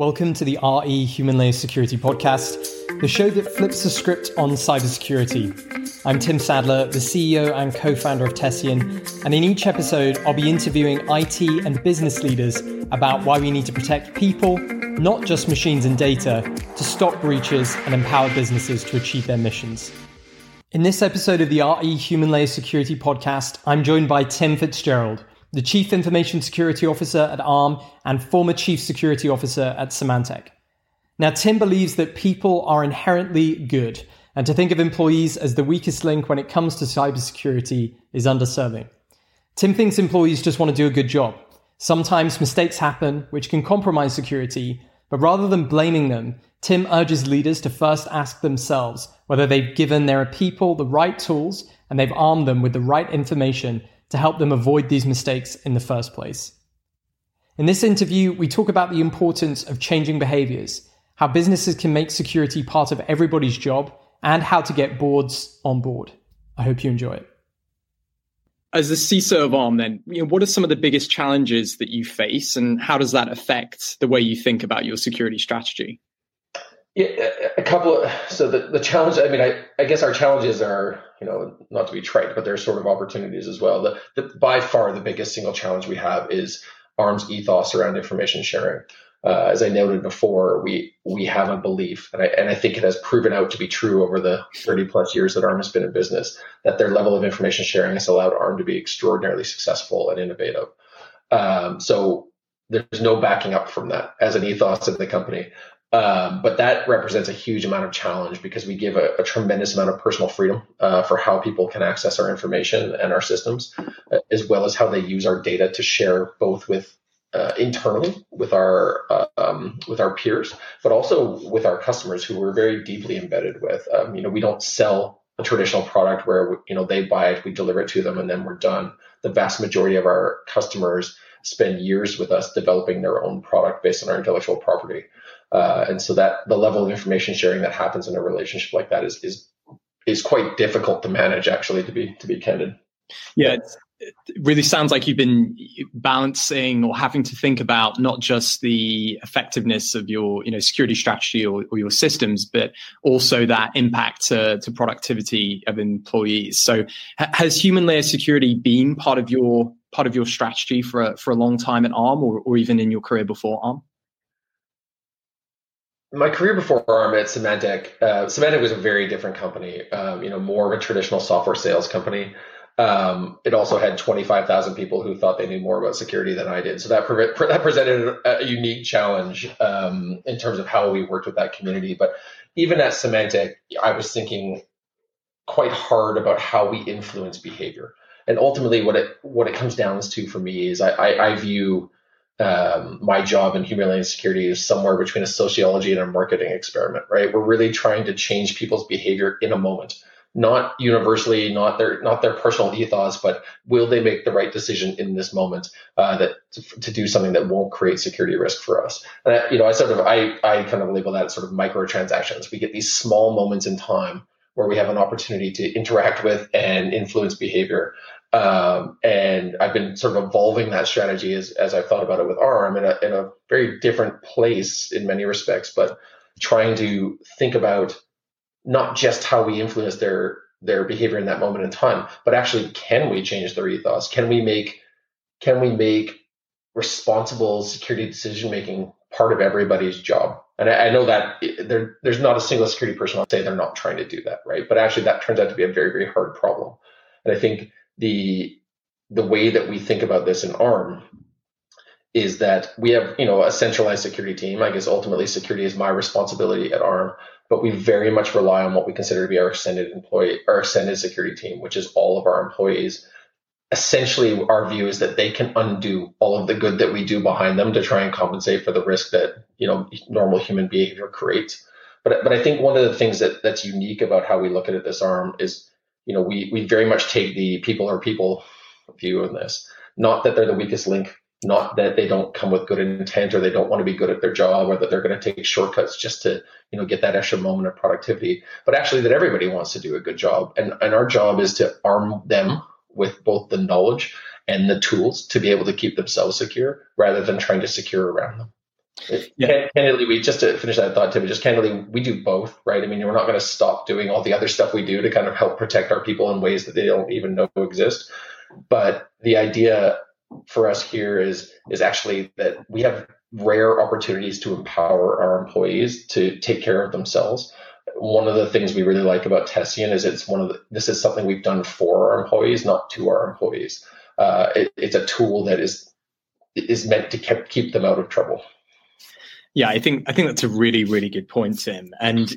Welcome to the RE Human Layer Security Podcast, the show that flips the script on cybersecurity. I'm Tim Sadler, the CEO and co-founder of Tessian, and in each episode, I'll be interviewing IT and business leaders about why we need to protect people, not just machines and data, to stop breaches and empower businesses to achieve their missions. In this episode of the RE Human Layer Security Podcast, I'm joined by Tim Fitzgerald, the Chief Information Security Officer at ARM and former Chief Security Officer at Symantec. Now, Tim believes that people are inherently good, and to think of employees as the weakest link when it comes to cybersecurity is underserving. Tim thinks employees just want to do a good job. Sometimes mistakes happen, which can compromise security, but rather than blaming them, Tim urges leaders to first ask themselves whether they've given their people the right tools and they've armed them with the right information to help them avoid these mistakes in the first place. In this interview, we talk about the importance of changing behaviors, how businesses can make security part of everybody's job, and how to get boards on board. I hope you enjoy it. As the CISO of ARM then, what are some of the biggest challenges that you face, and how does that affect the way you think about your security strategy? Yeah, the challenge, I guess our challenges are, not to be trite, but they're sort of opportunities as well. By far the biggest single challenge we have is ARM's ethos around information sharing. As I noted before, we have a belief, and I think it has proven out to be true over the 30 plus years that ARM has been in business, that their level of information sharing has allowed ARM to be extraordinarily successful and innovative. So there's no backing up from that as an ethos of the company. But that represents a huge amount of challenge because we give a tremendous amount of personal freedom for how people can access our information and our systems, as well as how they use our data to share both with internally with our peers, but also with our customers who we're very deeply embedded with. We don't sell a traditional product where they buy it, we deliver it to them, and then we're done. The vast majority of our customers spend years with us developing their own product based on our intellectual property. And so that the level of information sharing that happens in a relationship like that is quite difficult to manage, actually, to be candid. Yeah, it really sounds like you've been balancing or having to think about not just the effectiveness of your security strategy or your systems, but also that impact to productivity of employees. So has human layer security been part of your strategy for a long time at ARM or even in your career before ARM? My career before ARM at Symantec, Symantec was a very different company, more of a traditional software sales company. It also had 25,000 people who thought they knew more about security than I did. So that presented a unique challenge in terms of how we worked with that community. But even at Symantec, I was thinking quite hard about how we influence behavior. And ultimately what it comes down to for me is I view my job in human layer security is somewhere between a sociology and a marketing experiment, right? We're really trying to change people's behavior in a moment, not universally, not their personal ethos, but will they make the right decision in this moment to do something that won't create security risk for us? And I kind of label that sort of microtransactions. We get these small moments in time where we have an opportunity to interact with and influence behavior. And I've been sort of evolving that strategy as I've thought about it with ARM in a very different place in many respects, but trying to think about not just how we influence their behavior in that moment in time, but actually, can we change their ethos? Can we make responsible security decision-making part of everybody's job? And I know that there's not a single security person I'll say they're not trying to do that, right? But actually that turns out to be a very, very hard problem. And I think the way that we think about this in ARM is that we have, a centralized security team. I guess ultimately security is my responsibility at ARM, but we very much rely on what we consider to be our extended security team, which is all of our employees. Essentially, our view is that they can undo all of the good that we do behind them to try and compensate for the risk that, normal human behavior creates. But I think one of the things that's unique about how we look at it this ARM is, we very much take the people are people view in this. Not that they're the weakest link, not that they don't come with good intent or they don't want to be good at their job or that they're going to take shortcuts just to, get that extra moment of productivity, but actually that everybody wants to do a good job. And our job is to arm them with both the knowledge and the tools to be able to keep themselves secure rather than trying to secure around them. Yeah. Candidly, we just to finish that thought, Tim, just candidly, we do both, right? I mean, we're not going to stop doing all the other stuff we do to kind of help protect our people in ways that they don't even know exist. But the idea for us here is actually that we have rare opportunities to empower our employees to take care of themselves. One of the things we really like about Tessian is this is something we've done for our employees, not to our employees. It's a tool that is meant to keep them out of trouble. Yeah, I think that's a really, really good point, Tim. And,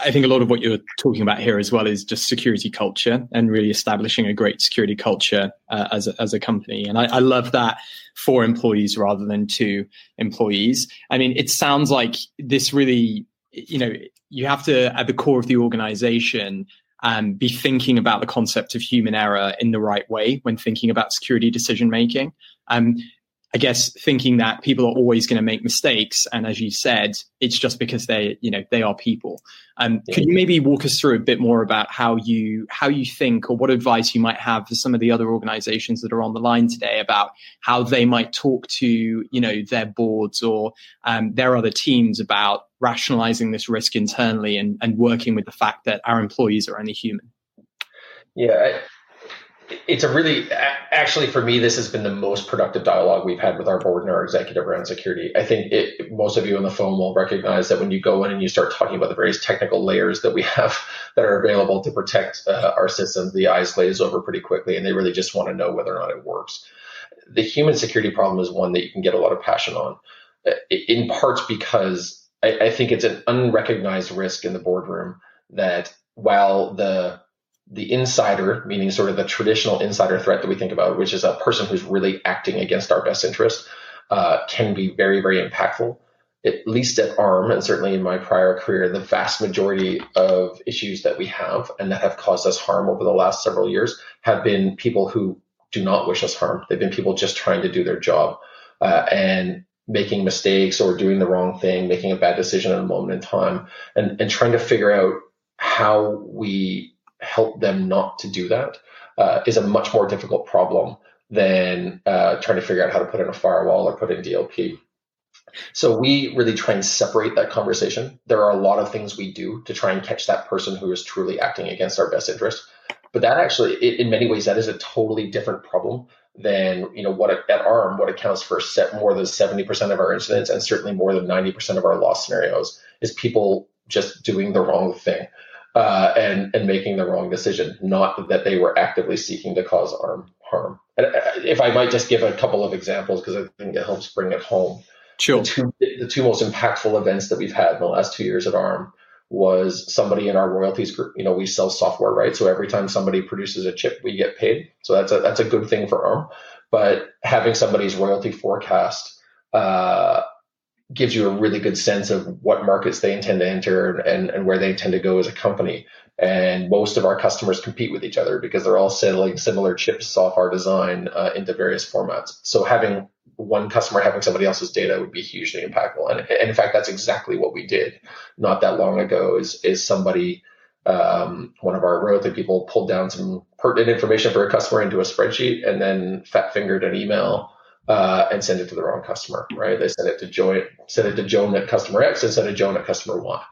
I think a lot of what you're talking about here as well is just security culture and really establishing a great security culture as a company. And I love that for employees rather than to employees. I mean, it sounds like this really, you have to, at the core of the organization, be thinking about the concept of human error in the right way when thinking about security decision-making. I guess thinking that people are always going to make mistakes. And as you said, it's just because they are people. Could you maybe walk us through a bit more about how you think, or what advice you might have for some of the other organizations that are on the line today about how they might talk to, their boards or their other teams about rationalizing this risk internally and working with the fact that our employees are only human? Yeah. It's actually for me, this has been the most productive dialogue we've had with our board and our executive around security. I think most of you on the phone will recognize that when you go in and you start talking about the various technical layers that we have that are available to protect our systems, the eyes glaze over pretty quickly, and they really just want to know whether or not it works. The human security problem is one that you can get a lot of passion on, in parts because I think it's an unrecognized risk in the boardroom that while the insider, meaning sort of the traditional insider threat that we think about, which is a person who's really acting against our best interest, can be very, very impactful. At least at ARM, and certainly in my prior career, the vast majority of issues that we have and that have caused us harm over the last several years have been people who do not wish us harm. They've been people just trying to do their job and making mistakes or doing the wrong thing, making a bad decision at a moment in time, and trying to figure out how we help them not to do that is a much more difficult problem than trying to figure out how to put in a firewall or put in DLP. So we really try and separate that conversation. There are a lot of things we do to try and catch that person who is truly acting against our best interest. But that actually, in many ways, that is a totally different problem than at ARM, what accounts for more than 70% of our incidents and certainly more than 90% of our loss scenarios is people just doing the wrong thing. And making the wrong decision, not that they were actively seeking to cause harm. And if I might just give a couple of examples, because I think it helps bring it home. Sure. The two most impactful events that we've had in the last 2 years at ARM was somebody in our royalties group. We sell software, right? So every time somebody produces a chip, we get paid. So that's a good thing for ARM. But having somebody's royalty forecast gives you a really good sense of what markets they intend to enter and where they intend to go as a company. And most of our customers compete with each other because they're all selling similar chips, software design into various formats. So having one customer having somebody else's data would be hugely impactful. And in fact, that's exactly what we did not that long ago is somebody, one of our royalty people pulled down some pertinent information for a customer into a spreadsheet and then fat fingered an email and send it to the wrong customer, right? They sent it to Joan at customer X instead of Joan at customer Y.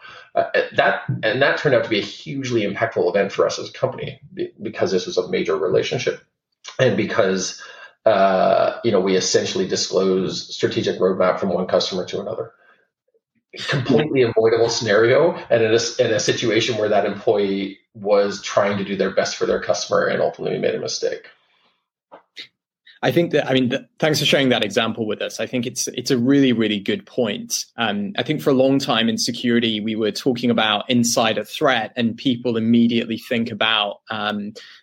That turned out to be a hugely impactful event for us as a company because this was a major relationship and because we essentially disclosed strategic roadmap from one customer to another. Completely avoidable scenario, and in a situation where that employee was trying to do their best for their customer and ultimately made a mistake. I think that, thanks for sharing that example with us. I think it's a really, really good point. I think for a long time in security, we were talking about insider threat and people immediately think about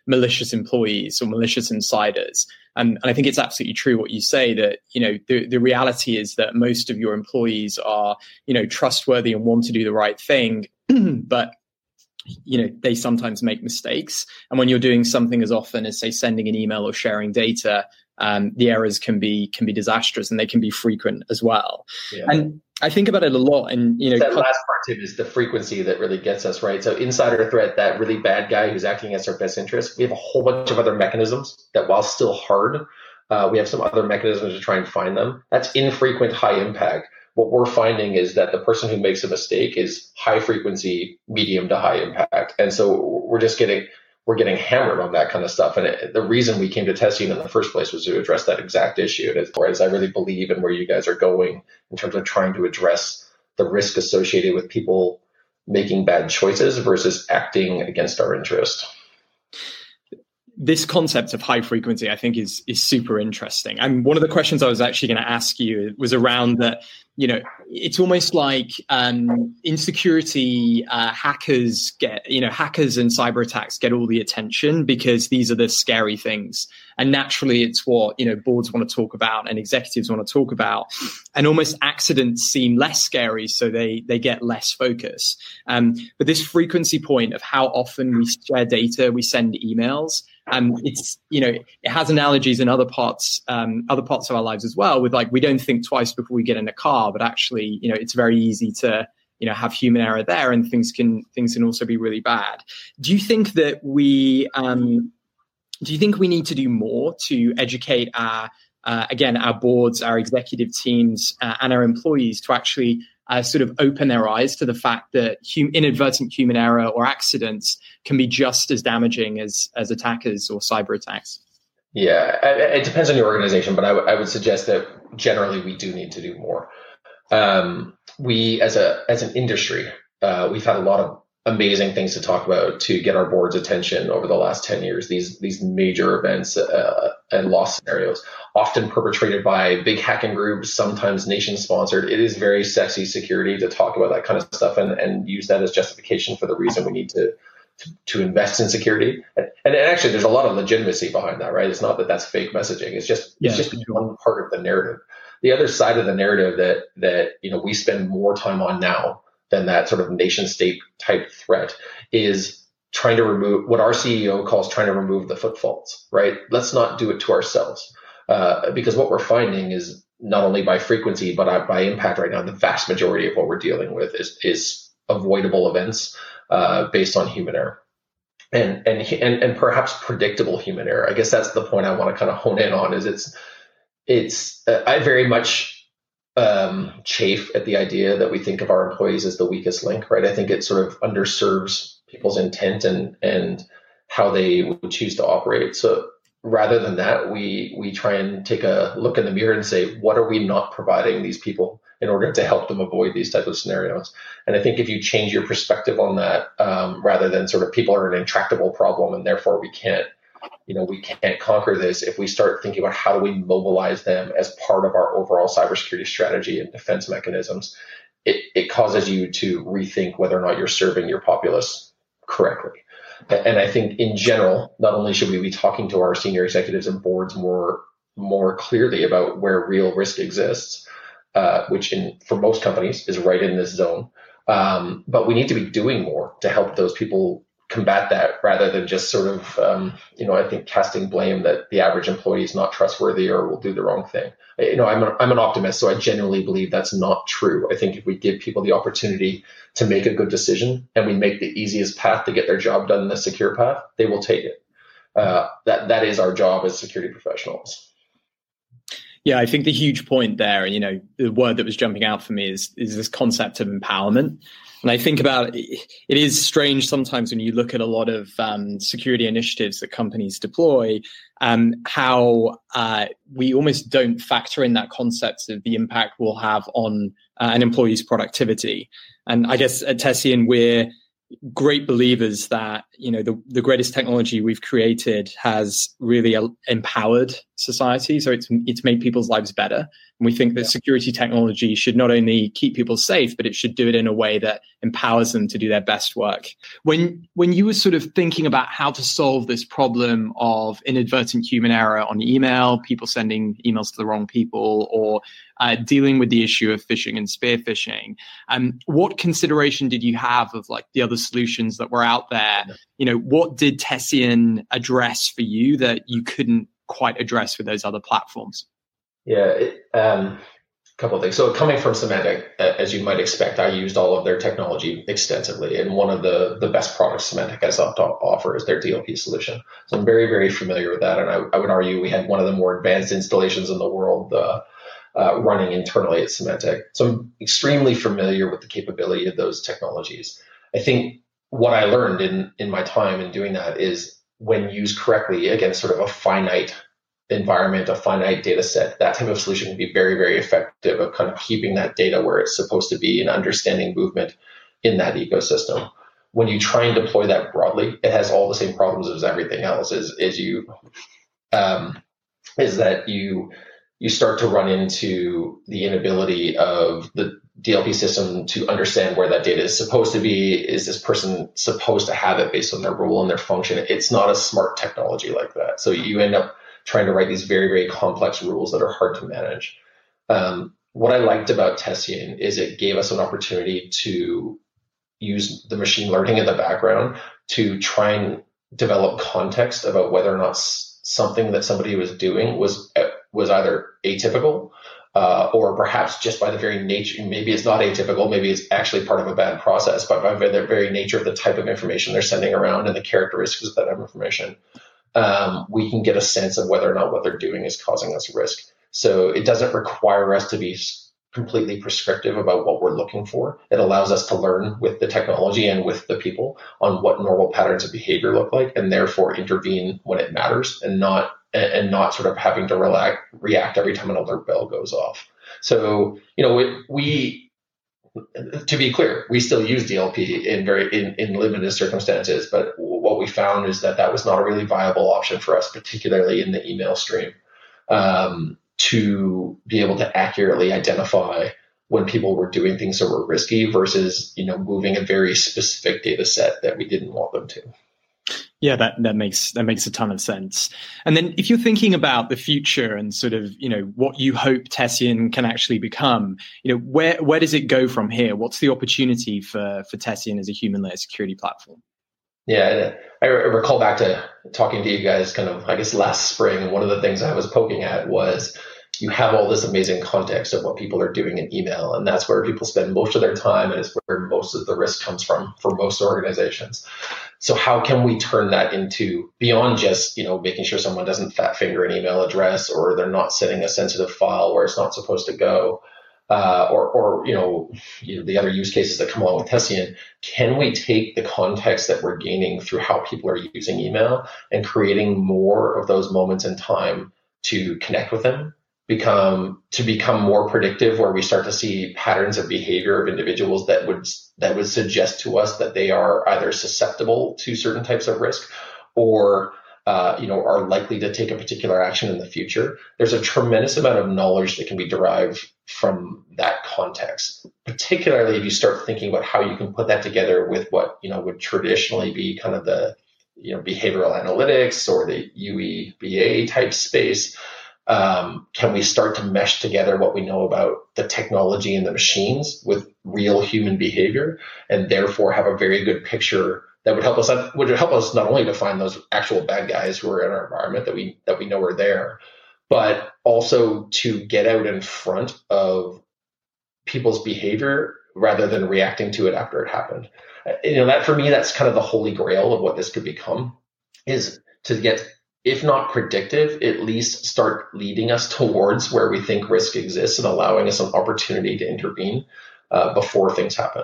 malicious employees or malicious insiders. And I think it's absolutely true what you say that, the reality is that most of your employees are, trustworthy and want to do the right thing, but they sometimes make mistakes. And when you're doing something as often as, say, sending an email or sharing data, the errors can be disastrous and they can be frequent as well. Yeah. And I think about it a lot. And, that last part, Tim, is the frequency that really gets us, right? So insider threat, that really bad guy who's acting against our best interest. We have a whole bunch of other mechanisms that while still hard, we have some other mechanisms to try and find them. That's infrequent, high impact. what we're finding is that the person who makes a mistake is high frequency, medium to high impact. And so we're just getting hammered on that kind of stuff. And the reason we came to Tessian in the first place was to address that exact issue. And as far as I really believe in where you guys are going in terms of trying to address the risk associated with people making bad choices versus acting against our interest. This concept of high frequency, I think, is super interesting. And one of the questions I was actually going to ask you was around that, you know, it's almost like insecurity hackers get, you know, hackers and cyber attacks get all the attention because these are the scary things. And naturally, it's what, you know, boards want to talk about and executives want to talk about. And almost accidents seem less scary, so they get less focus. But this frequency point of how often we share data, we send emails, it's, you know, it has analogies in other parts of our lives as well, with like, we don't think twice before we get in a car, but actually, you know, it's very easy to, you know, have human error there, and things can also be really bad. Do you think that we need to do more to educate our boards, our executive teams, and our employees to actually sort of open their eyes to the fact that inadvertent human error or accidents can be just as damaging as attackers or cyber attacks? Yeah, it depends on your organization, but I would suggest that generally we do need to do more. We, as an industry, we've had a lot of amazing things to talk about to get our board's attention over the last 10 years. These major events and loss scenarios, often perpetrated by big hacking groups, sometimes nation-sponsored. It is very sexy security to talk about that kind of stuff and use that as justification for the reason we need to invest in security. And actually, there's a lot of legitimacy behind that, right? It's not that that's fake messaging. It's just one part of the narrative. The other side of the narrative that you know we spend more time on now than that sort of nation state type threat is trying to remove what our CEO calls trying to remove the footfalls, right? Let's not do it to ourselves. Because what we're finding is not only by frequency, but by impact right now, the vast majority of what we're dealing with is avoidable events based on human error and perhaps predictable human error. I guess that's the point I want to kind of hone in on is it's I very much chafe at the idea that we think of our employees as the weakest link, right? I think it sort of underserves people's intent and how they would choose to operate. So rather than that, we try and take a look in the mirror and say, what are we not providing these people in order to help them avoid these types of scenarios? And I think if you change your perspective on that, rather than sort of people are an intractable problem and therefore we can't conquer this, if we start thinking about how do we mobilize them as part of our overall cybersecurity strategy and defense mechanisms, it causes you to rethink whether or not you're serving your populace correctly. And I think in general, not only should we be talking to our senior executives and boards more clearly about where real risk exists, which for most companies is right in this zone, but we need to be doing more to help those people combat that rather than just sort of, I think casting blame that the average employee is not trustworthy or will do the wrong thing. You know, I'm an optimist, so I genuinely believe that's not true. I think if we give people the opportunity to make a good decision and we make the easiest path to get their job done, the secure path, they will take it. That is our job as security professionals. Yeah, I think the huge point there, you know, the word that was jumping out for me is this concept of empowerment. And I think about it is strange sometimes when you look at a lot of security initiatives that companies deploy, how we almost don't factor in that concept of the impact we'll have on an employee's productivity. And I guess at Tessian, we're great believers that, you know, the greatest technology we've created has really empowered society. So it's made people's lives better. And we think that security technology should not only keep people safe, but it should do it in a way that empowers them to do their best work. When you were sort of thinking about how to solve this problem of inadvertent human error on email, people sending emails to the wrong people, or dealing with the issue of phishing and spear phishing, what consideration did you have of like the other solutions that were out there? Yeah. You know, what did Tessian address for you that you couldn't quite address with those other platforms? Yeah, a couple of things. So coming from Symantec, as you might expect, I used all of their technology extensively. And one of the best products Symantec has to offer is their DLP solution. So I'm very, very familiar with that. And I would argue we had one of the more advanced installations in the world running internally at Symantec. So I'm extremely familiar with the capability of those technologies. I think what I learned in my time in doing that is when used correctly against sort of a finite environment, a finite data set, that type of solution can be very, very effective of kind of keeping that data where it's supposed to be and understanding movement in that ecosystem. When you try and deploy that broadly, it has all the same problems as everything else. You start to run into the inability of the DLP system to understand where that data is supposed to be. Is this person supposed to have it based on their role and their function? It's not a smart technology like that. So you end up trying to write these very, very complex rules that are hard to manage. What I liked about Tessian is it gave us an opportunity to use the machine learning in the background to try and develop context about whether or not something that somebody was doing was either atypical or perhaps just by the very nature, maybe it's not atypical, maybe it's actually part of a bad process, but by the very nature of the type of information they're sending around and the characteristics of that information, we can get a sense of whether or not what they're doing is causing us risk. So it doesn't require us to be completely prescriptive about what we're looking for. It allows us to learn with the technology and with the people on what normal patterns of behavior look like, and therefore intervene when it matters and not sort of having to react every time an alert bell goes off. So, to be clear, we still use DLP in limited circumstances, but what we found is that was not a really viable option for us, particularly in the email stream, to be able to accurately identify when people were doing things that were risky versus, moving a very specific data set that we didn't want them to. Yeah, that makes a ton of sense. And then if you're thinking about the future and sort of, what you hope Tessian can actually become, where does it go from here? What's the opportunity for Tessian as a human layer security platform? Yeah, I recall back to talking to you guys kind of, I guess, last spring. And one of the things I was poking at was you have all this amazing context of what people are doing in email, and that's where people spend most of their time, and it's where most of the risk comes from for most organizations. So how can we turn that into beyond just, making sure someone doesn't fat finger an email address or they're not sending a sensitive file where it's not supposed to go, or the other use cases that come along with Tessian? Can we take the context that we're gaining through how people are using email and creating more of those moments in time to connect with them, become more predictive, where we start to see patterns of behavior of individuals that would suggest to us that they are either susceptible to certain types of risk or are likely to take a particular action in the future? There's a tremendous amount of knowledge that can be derived from that context, particularly if you start thinking about how you can put that together with what would traditionally be kind of the behavioral analytics or the UEBA type space. Can we start to mesh together what we know about the technology and the machines with real human behavior, and therefore have a very good picture that would help us not only to find those actual bad guys who are in our environment that we know are there, but also to get out in front of people's behavior rather than reacting to it after it happened. That for me, that's kind of the holy grail of what this could become, is to get, if not predictive, at least start leading us towards where we think risk exists and allowing us an opportunity to intervene before things happen.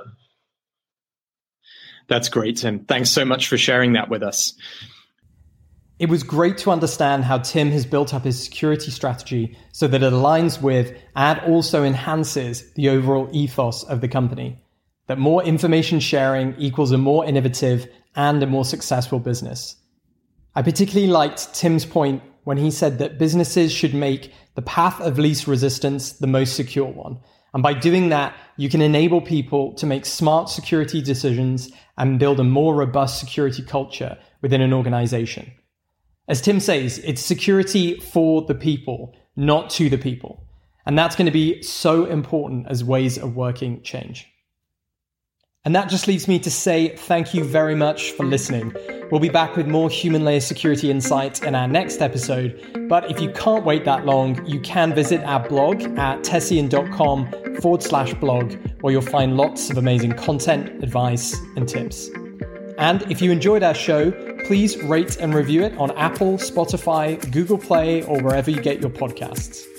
That's great, Tim. Thanks so much for sharing that with us. It was great to understand how Tim has built up his security strategy so that it aligns with and also enhances the overall ethos of the company, that more information sharing equals a more innovative and a more successful business. I particularly liked Tim's point when he said that businesses should make the path of least resistance the most secure one. And by doing that, you can enable people to make smart security decisions and build a more robust security culture within an organization. As Tim says, it's security for the people, not to the people. And that's going to be so important as ways of working change. And that just leaves me to say thank you very much for listening. We'll be back with more human layer security insights in our next episode. But if you can't wait that long, you can visit our blog at tessian.com/blog, where you'll find lots of amazing content, advice, and tips. And if you enjoyed our show, please rate and review it on Apple, Spotify, Google Play, or wherever you get your podcasts.